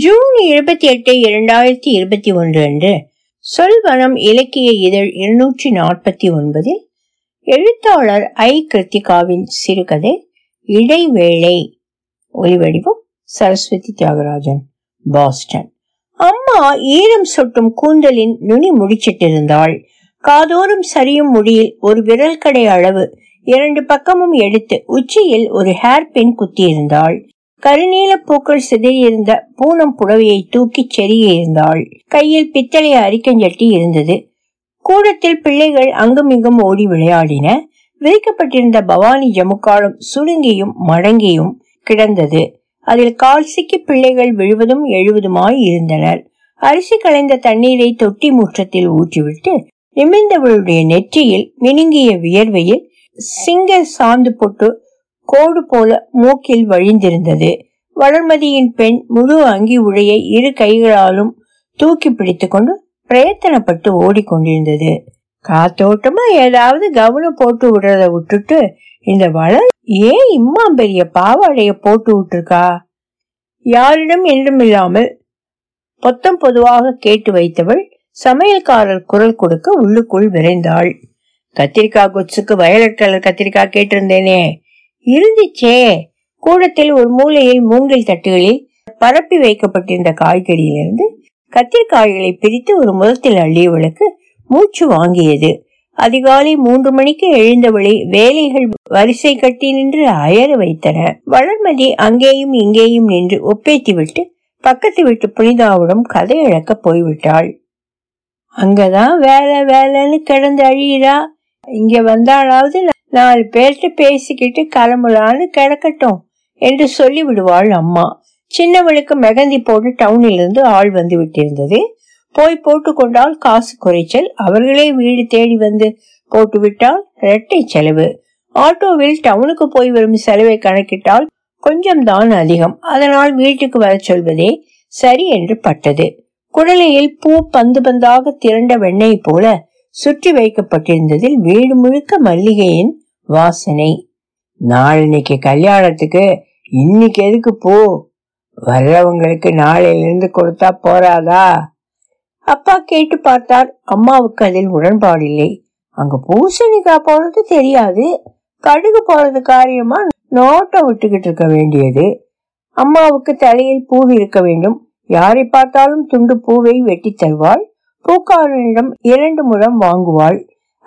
June 28, 2021 அன்று சொல்வனம் இலக்கிய இதழ் 249 எழுத்தாளர் ஐ கிருத்திகாவின் சிறுகதை இடைவேளை. ஒலிவடிவம் சரஸ்வதி தியாகராஜன், பாஸ்டன். அம்மா ஈரம் சொட்டும் கூந்தலின் நுனி முடிச்சிட்டிருந்தாள். காதோறும் சரியும் முடியில் ஒரு விரல் கடை அளவு இரண்டு பக்கமும் எடுத்து உச்சியில் ஒரு ஹேர் பின் குத்தியிருந்தாள். கருநீல பூக்கள் சிதறியிருந்த பூனம் புடவையை தூக்கி செறியிருந்தாள். கையில் பித்தளை அரிக்கஞ்சட்டி இருந்தது. கூடத்தில் பிள்ளைகள் அங்குமிங்கும் ஓடி விளையாடின. விரிக்கப்பட்டிருந்த பவானி ஜமுக்காலும் சுருங்கியும் மடங்கியும் கிடந்தது. அதில் கால் சிக்கி பிள்ளைகள் விழுவதும் எழுவதுமாய் இருந்தனர். அரிசி களைந்த தண்ணீரை தொட்டி முற்றத்தில் ஊற்றிவிட்டு நிமிர்ந்தவளுடைய நெற்றியில் மினுங்கிய வியர்வையில் சிங்க சாந்து போட்டு கோடு போல மூக்கில் வழிந்திருந்தது. வளர்மதியின் பெண் முழு அங்கி உழையை இரு கைகளாலும் தூக்கி பிடித்து கொண்டு பிரயத்தனப்பட்டு ஓடிக்கொண்டிருந்தது. காத்தோட்டமா ஏதாவது கவனம் போட்டு விடுறத விட்டுட்டு இந்த வளர் ஏன் இம்மா பெரிய பாவாடைய போட்டு விட்டுருக்கா? யாரிடம் என்றும் இல்லாமல் பொத்தம் பொதுவாக கேட்டு வைத்தவள் சமையல்காரர் குரல் கொடுக்க உள்ளுக்குள் விரைந்தாள். கத்திரிக்காய் கொச்சுக்கு வயலட் கலர் கத்திரிக்காய் கேட்டிருந்தேனே, இருந்துச்சே. கூடத்தில் ஒரு மூலையில் மூங்கில் தட்டுகளில் பரப்பி வைக்கப்பட்டிருந்த காய்கறியிலிருந்து கத்திரிக்காய்களை பிரித்து ஒரு முகத்தில் அள்ளியவளுக்கு மூச்சு வாங்கியது. அதிகாலை 3 மணிக்கு எழுந்தவளை வேலைகள் வரிசை கட்டி நின்று அயர வைத்தன. வளர்மதி அங்கேயும் இங்கேயும் நின்று ஒப்பேத்தி விட்டு பக்கத்து விட்டு புனிதாவுடன் கதை இழக்க போய்விட்டாள். அங்கதான் வேலை வேலைன்னு கிடந்து அழியிறா, இங்க வந்தாலாவது 4 பேர்கிட்ட பேசிக்கிட்டு கிளம்பலான்னு கிடக்கட்டும் என்று சொல்லி விடுவாள் அம்மா. சின்னவளுக்கு மெகந்தி போட்டு டவுனிலிருந்து ஆள் வந்து விட்டிருந்தது. போய் போட்டு கொண்டால் காசு குறைச்சல், அவர்களே வீடு தேடி வந்து போட்டு விட்டால் இரட்டை செலவு. ஆட்டோவில் டவுனுக்கு போய் வரும் செலவை கணக்கிட்டால் கொஞ்சம் தான் அதிகம். அதனால் வீட்டுக்கு வர சொல்வதே சரி என்று பட்டது. குடலையில் பூ பந்து பந்தாக திரண்ட வெண்ணெய் போல சுற்றி வைக்கப்பட்டிருந்ததில் வீடு முழுக்க மல்லிகையின் வாசனை. நாளைக்கு கல்யாணத்துக்கு இன்னைக்கு எதுக்கு பூ? வர்றவங்களுக்கு நாளையிலிருந்து கொடுத்தா போறாதா? அப்பா கேட்டு பார்த்தார். அம்மாவுக்கு அதில் உடன்பாடு இல்லை. அங்க பூசணிக்காய் போறது தெரியாது, கடுகு போறது காரியமா நோட்டை விட்டுக்கிட்டு இருக்க வேண்டியது. அம்மாவுக்கு தலையில் பூ இருக்க வேண்டும். யாரை பார்த்தாலும் துண்டு பூவை வெட்டி தருவாள். பூக்காரனிடம் 2 முழம் வாங்குவாள்.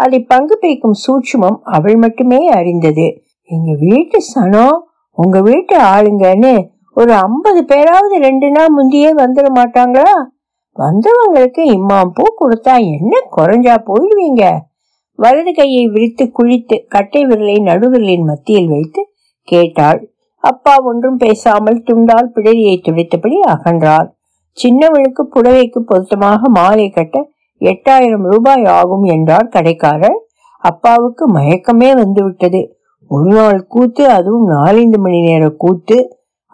அதை பங்கு பிரிக்கும் சூட்சுமம் அவள் மட்டுமே அறிந்தது. எங்க வீட்டு சனோ உங்க வீட்டு ஆளுங்கன்னு ஒரு 50 பேராவது 2 நாள் முந்தையே வந்துட மாட்டாங்களா? வந்தவங்களுக்கு இம்மாம் பூ கொடுத்தா என்ன குறைஞ்சா போயிடுவீங்க. வலது கையை விரித்து குளித்து கட்டை விரலை நடுவிரலின் மத்தியில் வைத்து கேட்டாள். அப்பா ஒன்றும் பேசாமல் துண்டால் பிடரியை துடைத்தபடி அகன்றார். சின்னவளுக்கு புடவைக்கு பொருத்தமாக மாலை கட்ட 8000 ரூபாய் ஆகும் என்றார் கடைக்காரர். அப்பாவுக்கு மயக்கமே வந்துவிட்டது. ஒரு நாள் கூத்து, அதுவும் 4-5 மணி நேர கூத்து.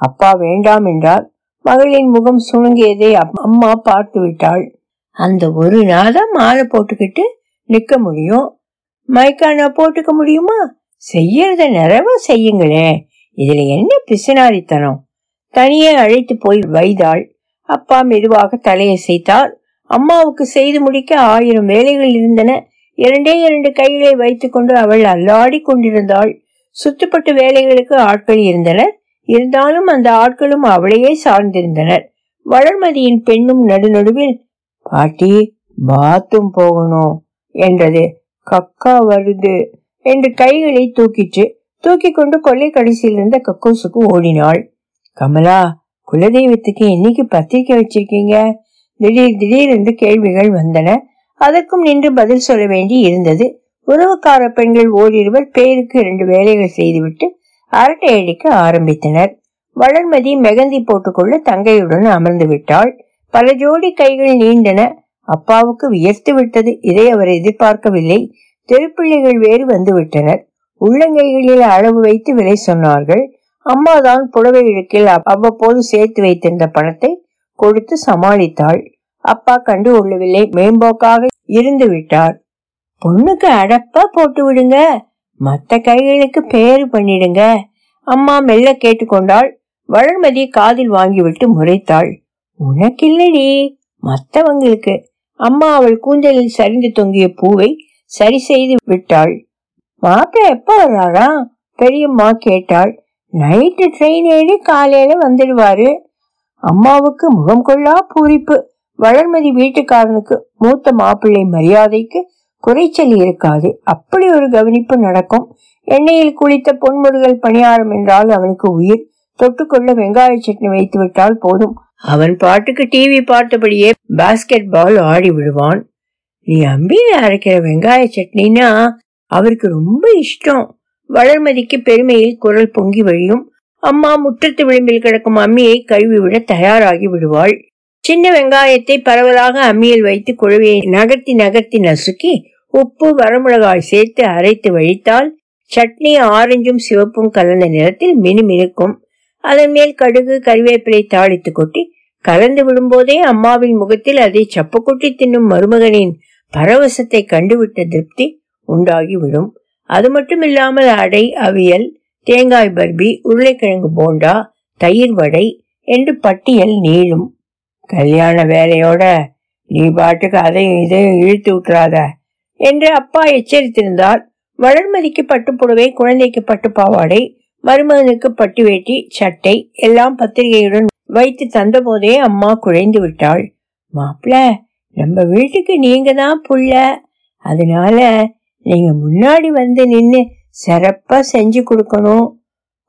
அப்பா வேண்டாம் என்றார். மகளின் முகம் சுணங்கியதை அம்மா பார்த்து விட்டாள். அந்த ஒரு நாதான் மாலை போட்டுக்கிட்டு நிக்க முடியும், மைக்கானா போட்டுக்க முடியுமா? செய்யறத நிறைவா செய்யுங்களே, இதுல என்ன பிசினாரித்தனம்? தனியே அழைத்து போய் வைத்தாள். அப்பா மெதுவாக தலையை செய்தார். அம்மாவுக்கு செய்து முடிக்க 1000 வேலைகள் இருந்தன. 2 கைகளை வைத்துக்கொண்டு அவள் அல்லாடி கொண்டிருந்தாள். சுத்தப்பட்டு வேலைகளுக்கு ஆட்கள் இருந்தனர். இருந்தாலும் அந்த ஆட்களும் அவளையே சார்ந்திருந்தனர். வளர்மதியின் பெண்ணும் நடுநடுவில் பாட்டி பாத்தும் போகணும் என்றது. கக்கா வருது என்று கைகளை தூக்கி கொண்டு கொள்ளை கடைசியில் இருந்த கக்கூசுக்கு ஓடினாள். கமலா, குலதெய்வத்துக்கு இன்னைக்கு பத்திரிக்கை வச்சிருக்கீங்க? திடீர் என்று கேள்விகள் வந்தன. அதற்கும் நின்று பதில் சொல்ல வேண்டி இருந்தது. உறவுக்கார பெண்கள் ஓரிருவர் பேருக்கு 2 வேலைகள் செய்துவிட்டு அரட்டை அடிக்க ஆரம்பித்தனர். வளர்மதி மெகந்தி போட்டுக்கொள்ள தங்கையுடன் அமர்ந்து விட்டாள். பல ஜோடி கைகள் நீண்டன. அப்பாவுக்கு வியர்த்து விட்டது. இதை அவர் எதிர்பார்க்கவில்லை. தெருப்பிள்ளைகள் வேறு வந்து விட்டனர். உள்ளங்கைகளில் அளவு வைத்து விலை சொன்னார்கள். அம்மாதான் புடவை இழுக்கில் அவ்வப்போது சேர்த்து வைத்திருந்த பணத்தை கொடுத்து சமாளித்தாள். அப்பா கண்டு கொள்ளவில்லை, மேம்போக்காக இருந்து விட்டார். பொண்ணுக்கு அடப்பா போட்டு விடுங்க, மத்த கைகளுக்கு பேரு பண்ணிடுங்க, அம்மா மெல்ல கேட்டுக்கொண்டாள். வளர்மதி காதில் வாங்கிவிட்டு முறைத்தாள். உனக்கு இல்லடி, மற்றவங்களுக்கு. அம்மா அவள் கூந்தலில் சரிந்து தொங்கிய பூவை சரி செய்து விட்டாள். மாப்பிள்ள எப்ப வர்றாரா? பெரியம்மா கேட்டாள். நைட்டு ட்ரெயின் ஏறி காலையில வந்துடுவாரு. அம்மாவுக்கு முகம் கொள்ளா பூரிப்பு. வளர்மதி வீட்டுக்காரனுக்கு மூத்த மாப்பிள்ளை மரியாதைக்கு குறைச்சல் இருக்காது. அப்படி ஒரு கவனிப்பு நடக்கும். எண்ணெயில் குளித்த பொன்முருகல் பணியாரம் என்றால் அவனுக்கு உயிர். தொட்டுக்கொள்ள வெங்காய சட்னி வைத்து விட்டால் போதும், அவன் பாட்டுக்கு டிவி பார்த்தபடியே பாஸ்கெட் பால் ஆடி விடுவான். நீ அம்பியில அரைக்கிற வெங்காய சட்னினா அவருக்கு ரொம்ப இஷ்டம். வளர்மதிக்கு பெருமையில் குரல் பொங்கி வழியும். அம்மா முற்றத்து விளிம்பில் கிடக்கும் அம்மியை கழுவிவிட தயாராகி விடுவாள். சின்ன வெங்காயத்தை பரவலாக அம்மியில் வைத்து குழவையை நகர்த்தி நகர்த்தி நசுக்கி உப்பு வரமிளகாய் சேர்த்து அரைத்து வழித்தால் சட்னி ஆரஞ்சும் சிவப்பும் கலந்த நிறத்தில் மினுமினுக்கும். அதன் மேல் கடுகு கறிவேப்பிலை தாளித்து கொட்டி கலந்து விடும்போதே அம்மாவின் முகத்தில் அதை சப்பு கொட்டி தின்னும் மருமகனின் பரவசத்தை கண்டுவிட்ட திருப்தி உண்டாகிவிடும். அது மட்டும் இல்லாமல் அடை, அவியல், தேங்காய் பர்பி, உருளைக்கிழங்கு போண்டா, தயிர் வடை என்று பட்டியல் நீளும். கல்யாண வேலையோட நீ பாட்டுக்கு அதையும் இதையும் இழுத்து விட்டுறாத என்று அப்பா எச்சரித்திருந்தார். வளர்மதிக்கு பட்டுப்புடவை, குழந்தைக்கு பட்டு பாவாடை, மருமகனுக்கு பட்டு வேட்டி சட்டை எல்லாம் பத்திரிகையுடன் வைத்து தந்த போதே அம்மா குழைந்து விட்டாள். மாப்பிள்ள, நம்ம வீட்டுக்கு நீங்க தான் புள்ள, அதனால நீங்க முன்னாடி வந்து நின்று சிறப்பா செஞ்சு கொடுக்கணும்.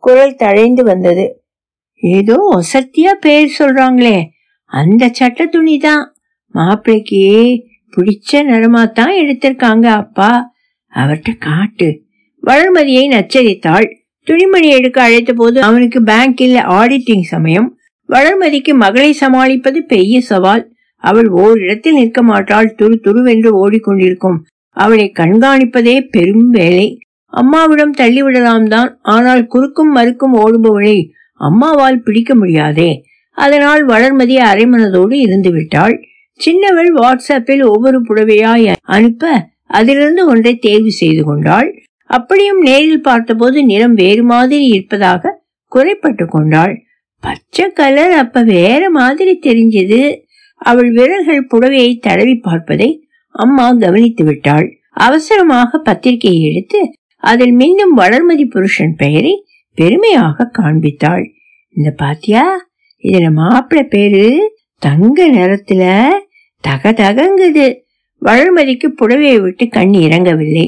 குரல் தழைந்து வந்தது. ஏதோ அசத்தியா பேர் சொல்றாங்களே அந்த சட்ட துணி தான் மாப்பிள்ளைக்கு பிடிச்ச நிறமாத்தான் எடுத்திருக்காங்க அப்பா, அவர்கிட்ட காட்டு. வளர்மதியை நச்சரித்தாள். துணிமணி எடுக்க அழைத்த போது அவனுக்கு பேங்கில் ஆடிட்டிங் சமயம். வளர்மதிக்கு மகளை சமாளிப்பது பெரிய சவால். அவள் ஓரிடத்தில் நிற்க மாட்டாள். துரு துருவென்று ஓடிக்கொண்டிருக்கும் அவளை கண்காணிப்பதே பெரும் வேலை. அம்மாவிடம் தள்ளிவிடலாம் தான், ஆனால் குறுக்கும் மறுக்கும் ஓடுபவளை அம்மாவால் பிடிக்க முடியாதே. அதனால் வளர்மதி அரைமனதோடு இருந்து விட்டாள். சின்னவள் வாட்ஸ்அப்பில் ஒவ்வொரு புடவையாய் அனுப்ப அதிலிருந்து ஒன்றை தேர்வு செய்து கொண்டாள். அப்படியும் நேரில் பார்த்தபோது நிறம் வேறு மாதிரி இருப்பதாக குறைப்பட்டு கொண்டாள். பச்சை கலர் அப்ப வேற மாதிரி தெரிஞ்சது. அவள் விரல்கள் புடவையை தடவி பார்ப்பதை அம்மா கவனித்து விட்டாள். அவசரமாக பத்திரிகையை எடுத்து அதில் மின்னும் வளர்மதி புருஷன் பெயரை பெருமையாக காண்பித்தாள். இந்த பாத்தியா, இதுல மாப்பிள்ள பேரு தங்க நிறத்துல தகதகங்குது. வளர்மதிக்கு புடவையை விட்டு கண் இறங்கவில்லை.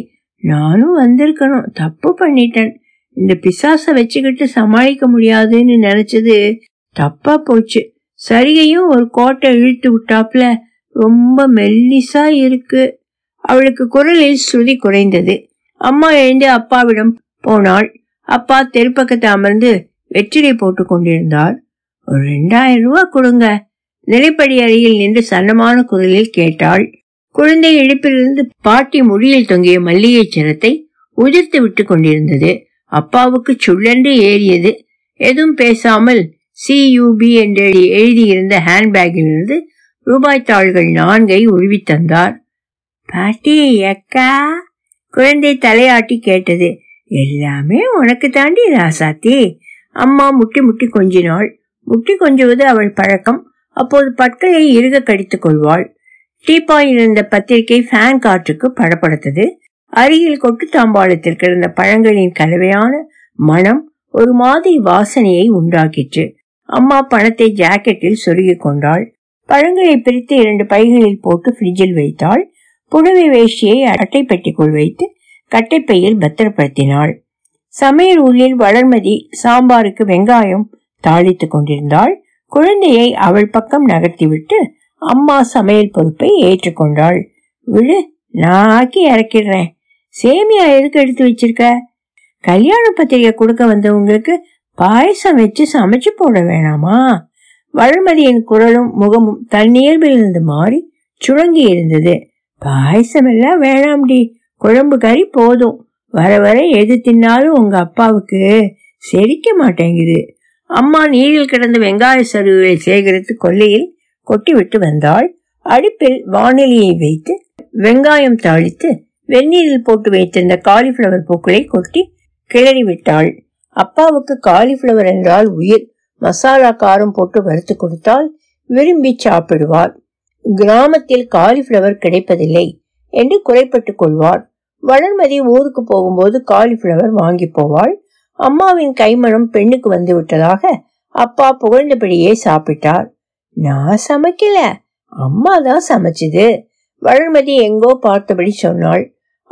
நானும் வந்திருக்கணும், தப்பு பண்ணிட்டேன். இந்த பிசாச வச்சுக்கிட்டு சமாளிக்க முடியாதுன்னு நினைச்சது தப்பா போச்சு. சரிகையும் ஒரு கோட்டை இழுத்து விட்டாப்புல ரொம்ப மெல்லிசா இருக்கு. அவளுக்கு குரலில் சுருதி குறைந்தது. அம்மா எழுந்து அப்பாவிடம் போனாள். அப்பா தெருப்பக்கத்தை அமர்ந்து வெற்றிலை போட்டு கொண்டிருந்தார். ஒரு 2000 ரூபா கொடுங்க, நிலைப்படி அருகில் நின்று சன்னமான குரலில் கேட்டாள். குழந்தை இடுப்பிலிருந்து பாட்டி முடியில் தொங்கிய மல்லிகை சிரத்தை உதிர்த்து விட்டு கொண்டிருந்தது. அப்பாவுக்கு சுள்ளென்று ஏறியது. எதுவும் பேசாமல் CUB என்று எழுதியிருந்த ஹேண்ட்பேக்கிலிருந்து ரூபாய்த்தாள்கள் 4 உருவி தந்தார். பாட்டி அக்கா குழந்தை தலையாட்டி கேட்டது. எல்லாமே உனக்கு தாண்டி ராசாத்தி. அம்மா முட்டி முட்டி கொஞ்சினாள். முட்டி கொஞ்சுவது அவள் பழக்கம். அப்போது பற்களை இறுக கடித்துக் கொள்வாள். டீப்பாயில் இருந்த பத்திரிகை ஃபேன் காற்றுக்கு படப்படுத்தது. அருகில் கொட்டு தாம்பாளத்திற்கு இருந்த பழங்களின் கலவையான மனம் ஒரு மாதிரி வாசனையை உண்டாக்கிற்று. அம்மா பணத்தை ஜாக்கெட்டில் சொருகி கொண்டாள். பழங்களை பிரித்து 2 பைகளில் போட்டு பிரிட்ஜில் வைத்தாள். புடவை வேஷ்டியை அட்டை பெட்டிக்குள் வைத்து கட்டைப்பையில் பத்திரப்படுத்தினாள். சமையல் ஊரில் வளர்மதி சாம்பாருக்கு வெங்காயம் தாளித்து கொண்டிருந்தாள். குழந்தையை அவள் பக்கம் நகர்த்திவிட்டு அம்மா சமையல் பொறுப்பை ஏற்றுக்கொண்டாள். விழு, நான் ஆக்கி இறக்கிடுறேன். சேமியா எதுக்கு எடுத்து வச்சிருக்க? கல்யாண பத்திரிகை கொடுக்க வந்தவங்களுக்கு பாயசம் வச்சு சமைச்சு போட வேணாமா? வளர்மதியின் குரலும் முகமும் தன் இயல்பிலிருந்து மாறி சுழங்கி இருந்தது. பாயசம் எல்லாம் வேணாம்டி, குழம்பு கறி போதும். வர வர எது தின்னாலும் உங்க அப்பாவுக்கு செரிக்க மாட்டேங்குது. அம்மா நீரில் கிடந்த வெங்காய சருவை சேகரித்து கொல்லையில் கொட்டி விட்டு வந்தாள். அடுப்பில் வானிலையை வைத்து வெங்காயம் தாளித்து வெந்நீரில் போட்டு வைத்திருந்த காலிஃபிளவர் பூக்களை கொட்டி கிளறி விட்டாள். அப்பாவுக்கு காலிஃபிளவர் என்றால் உயிர். மசாலா காரம் போட்டு வறுத்து கொடுத்தால் விரும்பி சாப்பிடுவார். கிராமத்தில் காலிஃபிளவர் கிடைப்பதில்லை என்று குறைப்பட்டுக் கொள்வார். வளர்மதி ஊருக்கு போகும்போது காலிஃபிளவர் வாங்கி போவாள். அம்மாவின் கைமணம் பெண்ணுக்கு வந்து விட்டதாக அப்பா புகழ்ந்தபடியே சாப்பிட்டார். நான் சமைக்கல, அம்மா தான் சமைச்சது, வளர்மதி எங்கோ பார்த்தபடி சொன்னாள்.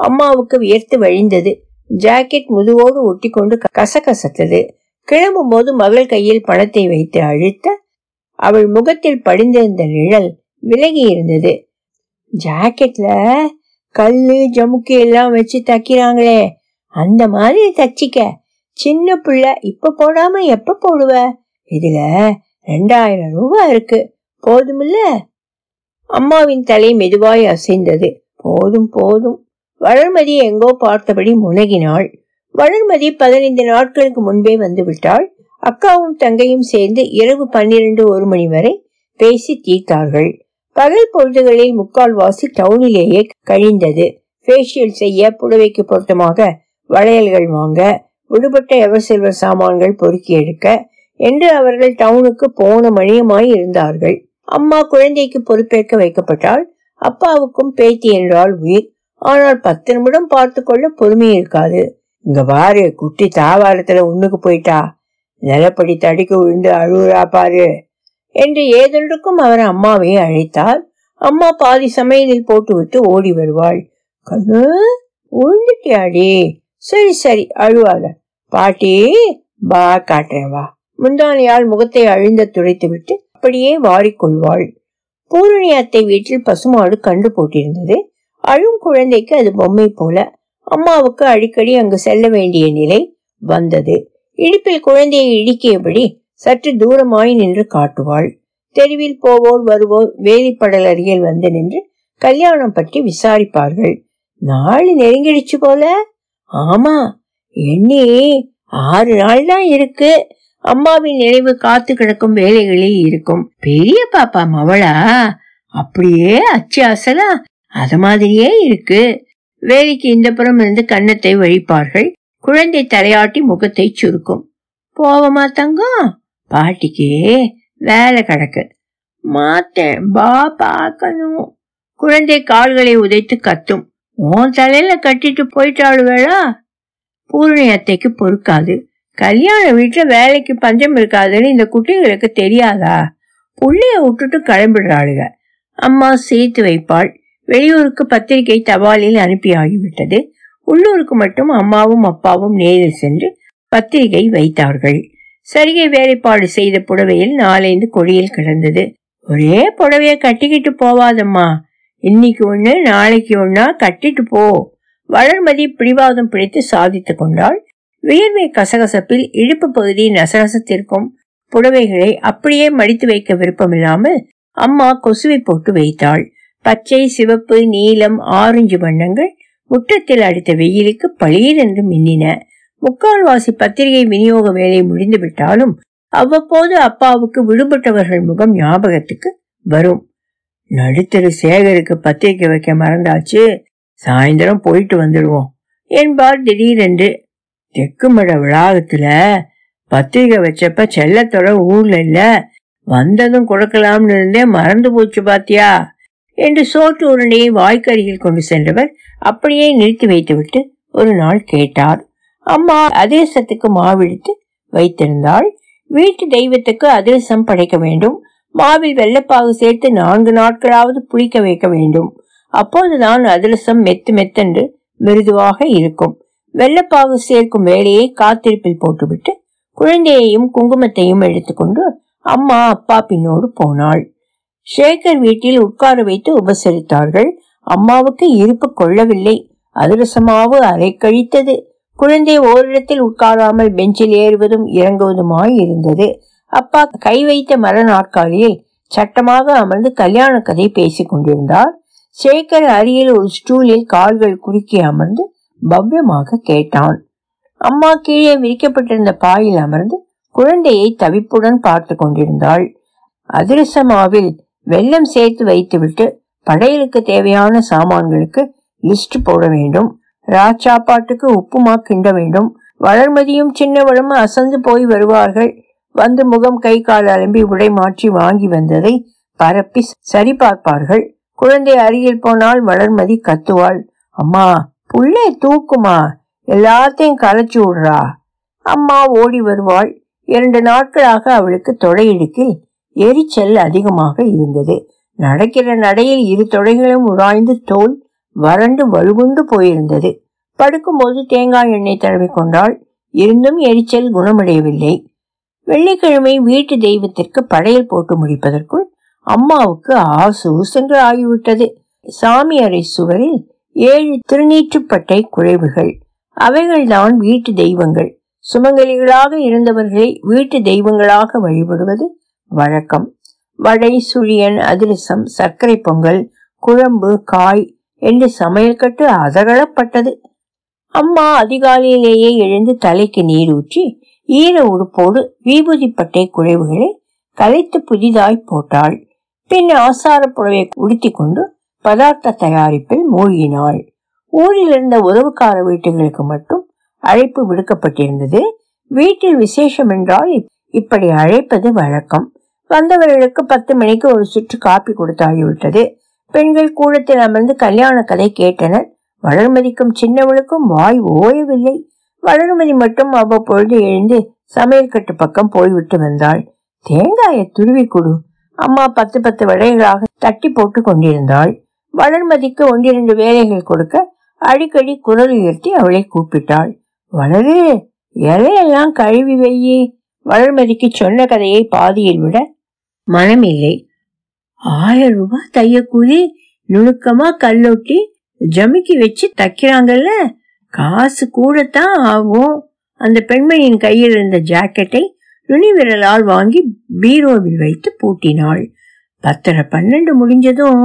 அம்மாவுக்கு வியர்த்து வழிந்தது. ஜாக்கெட் முதுவோடு ஒட்டி கொண்டு கசகசத்தது. கிளம்பும் போது மகள் கையில் பணத்தை வைத்து அழுத்த அவள் முகத்தில் படிந்திருந்த நிழல் விலகி இருந்தது. ஜாக்கெட்ல கல்லு ஜமுக்கு எல்லாம் வச்சு தைக்கிறாங்களே, அந்த மாதிரி தச்சிக்க, சின்ன பிள்ளை, இப்ப போடாம எப்ப போடுவ? இதுல 2000 ரூபாய் இருக்கு, போதுமில்ல? அம்மாவின் தலை மெதுவாய் அசைந்தது. போதும் போதும். வளர்மதி எங்கோ பார்த்தபடி முனகினாள். வளர்மதி 15 நாட்களுக்கு முன்பே வந்து விட்டாள். அக்காவும் தங்கையும் சேர்ந்து இரவு 12-1 மணி வரை பேசி தீர்த்தார்கள். பகல் பொழுதுகளில் முக்கால்வாசி டவுனிலேயே கழிந்தது. ஃபேஷியல் செய்ய, புடவைக்கு பொருத்தமாக வளையல்கள் வாங்க, விடுபட்ட எவர் சில்வர் சாமான்கள் பொறுக்கி எடுக்க என்று அவர்கள் டவுனுக்கு போன மணியமாய் இருந்தார்கள். அம்மா குழந்தைக்கு பொறுப்பேற்க வைக்கப்பட்டால் அப்பாவுக்கும் பேத்தி என்றால் உயிர். ஆனால் 10 நிமிடம் பார்த்து கொள்ள பொறுமை இருக்காது. இங்க பாரு குட்டி, தாவாரத்துல உன்னுக்கு போயிட்டா, நிலப்படி தடிக்கு விழுந்து அழுவா பாரு என்று ஏதொன்றுக்கும் அவர் அம்மாவை அழைத்தார். அம்மா பாதி சமையலில் போட்டுவிட்டு ஓடி வருவாள். கண்ணு உழுந்துட்டியாடி? சரி சரி, அழுவாத. பாட்டி பா காட்டுறேன் வா. முந்தானியால் முகத்தை அழுந்த துடைத்து விட்டு அப்படியே வாரிக்கொள்வாள். பூரணி அத்தை வீட்டில் பசுமாடு கண்டு போட்டிருந்தது. அழும் குழந்தைக்கு அது பொம்மை போல. அம்மாவுக்கு அடிக்கடி அங்கு செல்ல வேண்டிய நிலை வந்தது. இடுப்பில் குழந்தையை இடிக்கியபடி சற்று தூரமாய் நின்று காட்டுவாள். தெருவில் போவோர் வருவோர் வேலிப்படல் அருகில் வந்து நின்று கல்யாணம் பற்றி விசாரிப்பார்கள். நாள் நெருங்கிடுச்சு போல. ஆமா, எண்ணி 6 நாள் தான் இருக்கு. அம்மாவின் நினைவு காத்து கிடக்கும் வேலைகளில் இருக்கும். பெரிய பாப்பா மவளா? அப்படியே அச்சு அசலா அத மாதிரியே இருக்கு. வேலைக்கு இந்த புறம் இருந்து கன்னத்தை வழிப்பார்கள். குழந்தை தலையாட்டி முகத்தை சுருக்கும். போவமா தங்கம்? பாட்டிக்கே வேலை கிடக்கு, மாத்தேன் பா, பாக்கணும். குழந்தை கால்களை உதைத்து கத்தும். உன் தலையில கட்டிட்டு போயிட்டாளுவேளா? பூரணி அத்தைக்கு பொறுக்காது. கல்யாண வீட்டுல வேலைக்கு பஞ்சம் இருக்காதுன்னு இந்த குட்டிகளுக்கு தெரியாதா? புள்ளைய விட்டுட்டு கிளம்பிடுறாளுக. அம்மா சேர்த்து வைப்பாள். வெளியூருக்கு பத்திரிகை தபாலில் அனுப்பி ஆகிவிட்டது. உள்ளூருக்கு மட்டும் அம்மாவும் அப்பாவும் நேரில் சென்று பத்திரிகை வைத்தார்கள். சரிகை வேலைப்பாடு செய்த புடவையில் 4-5 கொடியில் கிடந்தது. ஒரே புடவைய கட்டிக்கிட்டு போவாதம்மா, இன்னைக்கு ஒண்ணு நாளைக்கு ஒன்னா கட்டிட்டு போ. வளர்மதி பிடிவாதம் பிடித்து சாதித்து கொண்டாள். வியர்வை கசகசப்பில் இடுப்பு பகுதி நசரசத்திற்கும் புடவைகளை அப்படியே மடித்து வைக்க விருப்பமில்லாமல் அம்மா கொசுவை போட்டு வைத்தாள். பச்சை, சிவப்பு, நீலம், ஆரஞ்சு வண்ணங்கள் முற்றத்தில் அடித்த வெயிலுக்கு பளீரென்று மின்னின. முக்கால்வாசி பத்திரிகை விநியோக வேலை முடிந்து விட்டாலும் அவ்வப்போது அப்பாவுக்கு விடுபட்டவர்கள் முகம் ஞாபகத்துக்கு வரும். நடுத்தரு சேகருக்கு பத்திரிகை வைக்க மறந்தாச்சு, சாயந்தரம் போயிட்டு வந்துடுவோம் என்பார் திடீரென்று. தெற்கு மட வளாகத்துல பத்திரிகை வச்சப்ப செல்லத்தோட ஊர்ல இல்ல, வந்ததும் கொடுக்கலாம்னு இருந்தே மறந்து போச்சு பாத்தியா என்று சோற்று உருண்டையை வாய்க்கருகில் கொண்டு சென்றவர் அப்படியே நிறுத்தி வைத்துவிட்டு ஒரு நாள் கேட்டார். அம்மா அதிரசத்துக்கு மாவிடுத்து வைத்திருந்தாள். வீட்டு தெய்வத்துக்கு அதிரசம் படைக்க வேண்டும். மாவில் வெள்ளப்பாகு சேர்த்து 4 நாட்களாவது புளிக்க வைக்க வேண்டும். அப்போதுதான் அதிரசம் மெத்து மெத்தென்று மிருதுவாக இருக்கும். வெள்ளப்பாகு சேர்க்கும் வேலையை காத்திருப்பில் போட்டுவிட்டு குழந்தையையும் குங்குமத்தையும் எடுத்துக்கொண்டு அம்மா அப்பா பின்னோடு போனாள். சேகர் வீட்டில் உட்கார வைத்து உபசரித்தார்கள். அம்மாவுக்கு இருப்பு கொள்ளவில்லை. அதிரசமாவு அரை கழித்தது. குழந்தை ஓரிடத்தில் உட்காராமல் பெஞ்சில் ஏறுவதும் இறங்குவதுமாய் இருந்தது. அப்பா கை வைத்த மர நாற்காலியில் சட்டமாக அமர்ந்து கல்யாண கதை பேசிக் கொண்டிருந்தார். சேகர் அருகில் ஒரு ஸ்டூலில் கால்கள் குறுக்கி அமர்ந்து பவ்யமாக கேட்டான். அம்மா கீழே விரிக்கப்பட்டிருந்த பாயில் அமர்ந்து குழந்தையை தவிப்புடன் பார்த்து கொண்டிருந்தாள். அதிரசமாவில் வெல்லம் சேர்த்து வைத்துவிட்டு படையலுக்கு தேவையான சாமான்களுக்கு லிஸ்ட் போட வேண்டும். ராச்சாப்பாட்டுக்கு உப்புமா கிண்ட வேண்டும். வளர்மதியும் சின்னவளும் அசந்து போய் வருவார்கள். வந்து முகம் கை கால் அலம்பி உடை மாற்றி வாங்கி வந்ததை பரப்பி சரி பார்ப்பார்கள். குழந்தை அருகில் போனால் வளர்மதி கத்துவாள், அம்மா புள்ளை தூக்குமா, எல்லாத்தையும் கலைச்சி விடுறா. அம்மா ஓடி வருவாள். 2 நாட்களாக அவளுக்கு தொடையிடுக்கில் எரிச்சல் அதிகமாக இருந்தது. நடக்கிற நடையில் 2 தொடைகளும் உராய்ந்து தோல் வறண்டு வலுகுண்டு போயிருந்தது. படுக்கும்போது தேங்காய் எண்ணெய் தடவி கொண்டாள். இருந்தும் எரிச்சல் குணமடையவில்லை. வெள்ளிக்கிழமை வீட்டு தெய்வத்திற்கு படையல் போட்டு முடிப்பதற்குள் அம்மாவுக்கு ஆசூசென்று ஆகிவிட்டது. சாமி அறை சுவரில் 7 திருநீற்றுப்பட்டை குழைவுகள். அவைகள்தான் வீட்டு தெய்வங்கள். சுமங்கலிகளாக இருந்தவர்களை வீட்டு தெய்வங்களாக வழிபடுவது வழக்கம். வடை, சுழியன், அதிரசம், சர்க்கரை பொங்கல், குழம்பு, காய் என்று சமையல் கட்டு அதகலப்பட்டது. அம்மா அதிகாலையிலேயே எழுந்து தலைக்கு நீரூற்றி ஈர உடுப்போடு வீபூதிப்பட்டை குழைவுகளை கலைத்து புதிதாய் போட்டாள். பின் ஆசார புடவை உடுத்தி கொண்டு பதார்த்த தயாரிப்பில் மூழ்கினாள். ஊரில் இருந்த உறவுக்கார வீட்டுகளுக்கு மட்டும் அழைப்பு விடுக்கப்பட்டிருந்தது. வீட்டில் விசேஷம் என்றால் இப்படி அழைப்பது வழக்கம். வந்தவர்களுக்கு 10 மணிக்கு ஒரு சுற்று காப்பி கொடுத்தாகிவிட்டது. பெண்கள் கூடத்தில் அமர்ந்து கல்யாண கதை கேட்டனர். வளர்மதிக்கும் சின்னவளுக்கும் வாய் ஓயவில்லை. வளர்மதி மட்டும் அவ்வப்பொழுது எழுந்து சமையல் கட்டு பக்கம் போய்விட்டு வந்தாள். தேங்காயை துருவி கொடு, அம்மா 10 வடைகளாக தட்டி போட்டு கொண்டிருந்தாள். வளர்மதிக்கு 1-2 வேலைகள் கொடுக்க அடிக்கடி குரல் உயர்த்தி அவளை கூப்பிட்டாள். வளரு, எலையெல்லாம் கழுவி வெய்யி. வளர்மதிக்கு சொன்ன கதையை பாதியில் விட மனமில்லை. 1000 ரூபாய் தையக்கூலி, நுணுக்கமா கல்லொட்டி ஜமிக்கி வச்சு தைக்கிறாங்கல்ல, காசு கூடத்தான் ஆகும். அந்த பெண்மணியின் கையில் இருந்த ஜாக்கெட்டை நுனி விரலால் வாங்கி பீரோவில் வைத்து பூட்டினாள். 10:30 முடிஞ்சதும்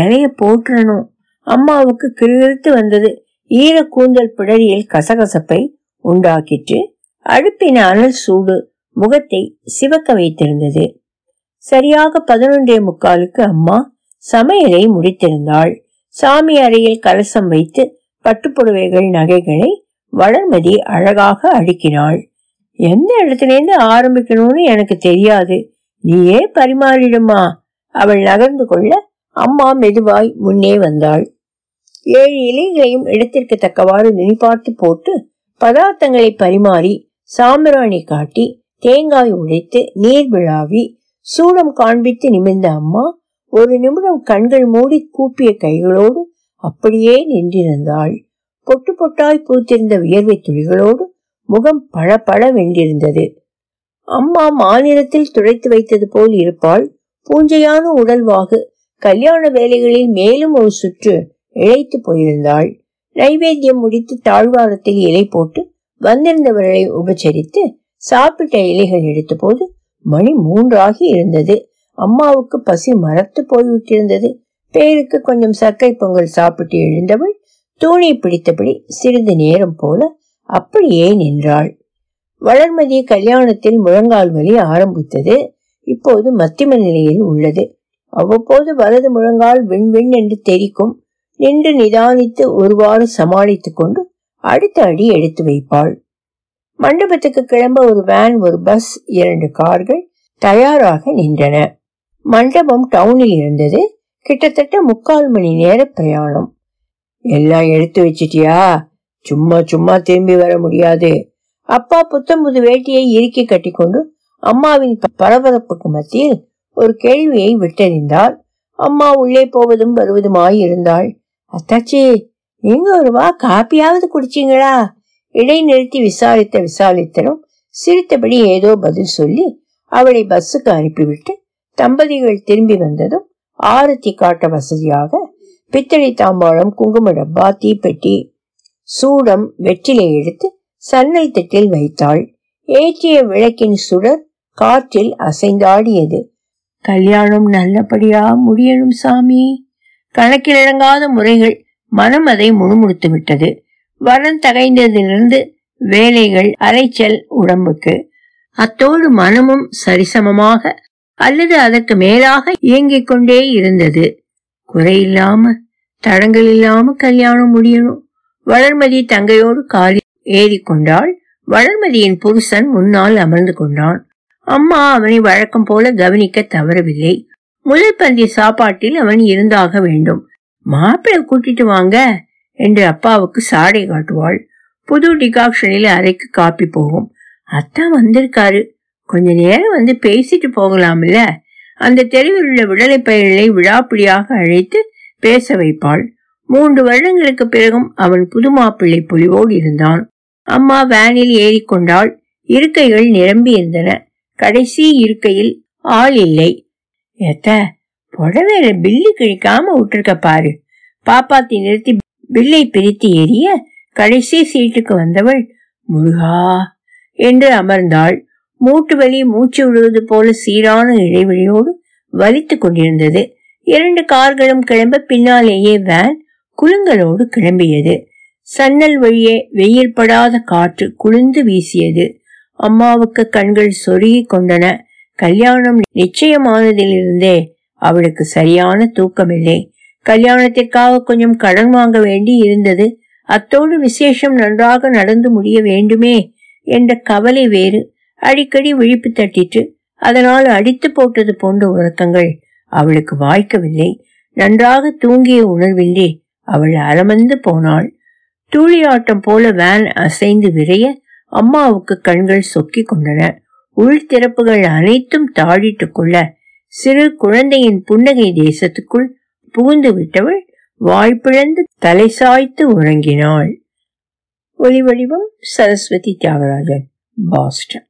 இலைய போற்றணும். அம்மாவுக்கு கிருகிருத்து வந்தது. ஈர கூந்தல் பிடரியில் கசகசப்பை உண்டாக்கிட்டு அடுப்பின் அனல் சூடு முகத்தை சிவக்க வைத்திருந்தது. சரியாக 11:45 அம்மா சமையலை முடித்திருந்தாள். சாமி அறையில் கலசம் வைத்து பட்டுப்புடவைகள் நகைகளை வளர்மதி அழகாக அடுக்கினாள். எந்த இடத்திலிருந்து ஆரம்பிக்கணும்னு எனக்கு தெரியாது, நீயே பரிமாறிடுமா. அவள் நகர்ந்து கொள்ள அம்மா மெதுவாய் முன்னே வந்தாள். 7 இலைகளையும் இடத்திற்கு தக்கவாறு நினைப்பார்த்து போட்டு பதார்த்தங்களை பரிமாறி சாம்பிராணி காட்டி தேங்காய் உடைத்து நீர் விழாவி சூடம் காண்பித்து நிமிர்ந்த அம்மா 1 நிமிடம் கண்கள் மூடி கூப்பிய கைகளோடு அப்படியே நின்றிருந்தாள். பொட்டு பொட்டாய் பூத்திருந்த வியர்வை துளிகளோடு முகம் பளபள வென்றிருந்தது. அம்மா மாநிலத்தில் துடைத்து வைத்தது போல் இருப்பாள். பூஞ்சையான உடல்வாகு. கல்யாண வேலைகளில் மேலும் ஒரு சுற்று இழைத்து போயிருந்தாள். நைவேத்தியம் முடித்து தாழ்வாரத்தில் இலை போட்டு வந்திருந்தவர்களை உபசரித்து சாப்பிட்ட இலைகள் எடுத்த போது மணி 3 இருந்தது. அம்மாவுக்கு பசி மரத்து போய்விட்டிருந்தது. பேருக்கு கொஞ்சம் சர்க்கரை பொங்கல் சாப்பிட்டு எழுந்தவள் தூணி பிடித்தபடி சிறிது நேரம் போல அப்படியே நின்றாள். வளர்மதி கல்யாணத்தில் முழங்கால் வலி ஆரம்பித்தது. இப்போது மத்திம நிலையில் உள்ளது. அவ்வப்போது வலது முழங்கால் விண்வெண் என்று தெரிக்கும். நின்று நிதானித்து ஒருவாறு சமாளித்து கொண்டு அடுத்த அடி எடுத்து வைப்பாள். மண்டபத்துக்கு கிளம்ப ஒரு வேன், ஒரு பஸ், 2 கார்கள் தயாராக நின்றன. மண்டபம் டவுனில் இருந்தது. கிட்டத்தட்ட 3/4 மணி நேர பிரயாணம். எல்லாம் எடுத்து வச்சிட்டியா? சும்மா சும்மா திரும்பி வர முடியாது. அப்பா புத்தம் புது வேட்டியை இறுக்கி கட்டி கொண்டு அம்மாவின் பரபரப்புக்கு மத்தியில் ஒரு கேள்வியை விட்டறிந்தாள். அம்மா உள்ளே போவதும் வருவதுமாய் இருந்தாள். அத்தாச்சி, நீங்க ஒருவா காப்பியாவது குடிச்சீங்களா? இடைநிறுத்தி விசாலித்தனும் சிரித்தபடி ஏதோ பதில் சொல்லி அவளை பஸ்ஸுக்கு அனுப்பிவிட்டு தம்பதிகள் திரும்பி வந்ததும் ஆரத்தி காட்ட வசதியாக பித்தளை தாம்பாளம், குங்கும டப்பா, தீப்பெட்டி, சூடம், வெற்றிலை எடுத்து சன்னல் தட்டில் வைத்தாள். ஏற்றிய விளக்கின் சுடர் காற்றில் அசைந்தாடியது. கல்யாணம் நல்லபடியா முடியணும் சாமி. கணக்கிலடங்காத முறைகள் மனம் அதை முணுமுணுத்து விட்டது. வரன் தகைந்ததிலிருந்து வேலைகள், அரைச்சல் உடம்புக்கு, அத்தோடு மனமும் சரிசமமாக அல்லது அதற்கு மேலாக இயங்கிக் கொண்டே இருந்தது. குறையில்லாம தடங்கள் இல்லாம கல்யாணம் முடியணும். வளர்மதி தங்கையோடு காரில் ஏறி கொண்டாள். வளர்மதியின் புருஷன் முன்னால் அமர்ந்து கொண்டான். அம்மா அவனை வழக்கம் போல கவனிக்க தவறவில்லை. முல்லைப்பந்தி சாப்பாட்டில் அவன் இருந்தாக வேண்டும். மாப்பிளை கூட்டிட்டு வாங்க என்று அப்பாவுக்கு சாடை காட்டுவாள். புது டிகாக்ஷனில் அறைக்கு காப்பி போகும். அத்தா வந்திருக்காரு, கொஞ்ச நேரம் வந்து பேசிட்டு போகலாம்ல. அந்த தெருவில் உள்ள விடலை பயிர்களை விழாப்பிடியாக அழைத்து பேச வைப்பாள். 3 வருடங்களுக்கு பிறகும் அவன் புது மாப்பிள்ளை பொலிவோடு இருந்தான். அம்மா வேனில் ஏறி கொண்டாள். இருக்கைகள் நிரம்பி இருந்தன. கடைசி இருக்கையில் ஆள் இல்லை. ஏத்த புடவையில பில்லு கிழிக்காம விட்டுருக்க பாரு. பாப்பாத்தி நிறுத்தி பில்லை பிரித்து ஏறிய கடைசி சீட்டுக்கு வந்தவள் முருகா என்று அமர்ந்தாள். மூட்டு வலி மூச்சு விடுவது போல சீரான இடைவெளியோடு வலித்து கொண்டிருந்தது. 2 கார்களும் கிளம்ப பின்னாலேயே வேன் குலுங்கலோடு கிளம்பியது. சன்னல் வழியே வெயில் படாத காற்று குளிர்ந்து வீசியது. அம்மாவுக்கு கண்கள் சொருகி கொண்டன. கல்யாணம் நிச்சயமானதிலிருந்தே அவளுக்கு சரியான தூக்கமில்லை. கல்யாணத்திற்காக கொஞ்சம் கடன் வாங்க வேண்டி இருந்தது. அத்தோடு விசேஷம் நன்றாக நடந்து முடிய வேண்டுமே என்ற கவலை வேறு. அடிக்கடி விழிப்பு தட்டிட்டு அதனால் அடித்து போட்டது போன்ற உறக்கங்கள் அவளுக்கு வாய்க்கவில்லை. நன்றாக தூங்கிய உணர்வின்றி அவள் அலமந்து போனாள். தூளியாட்டம் போல வேன் அசைந்து விரைய அம்மாவுக்கு கண்கள் சொக்கி கொண்டன. உள்திறப்புகள் அனைத்தும் தாழிட்டு கொள்ள சிறு குழந்தையின் புன்னகை தேசத்துக்குள் புகுந்து விட்டவள் வாய்ப்பிழந்து தலை சாய்த்து உறங்கினாள். ஒலி வடிவம் சரஸ்வதி தியாகராஜன், பாஸ்டன்.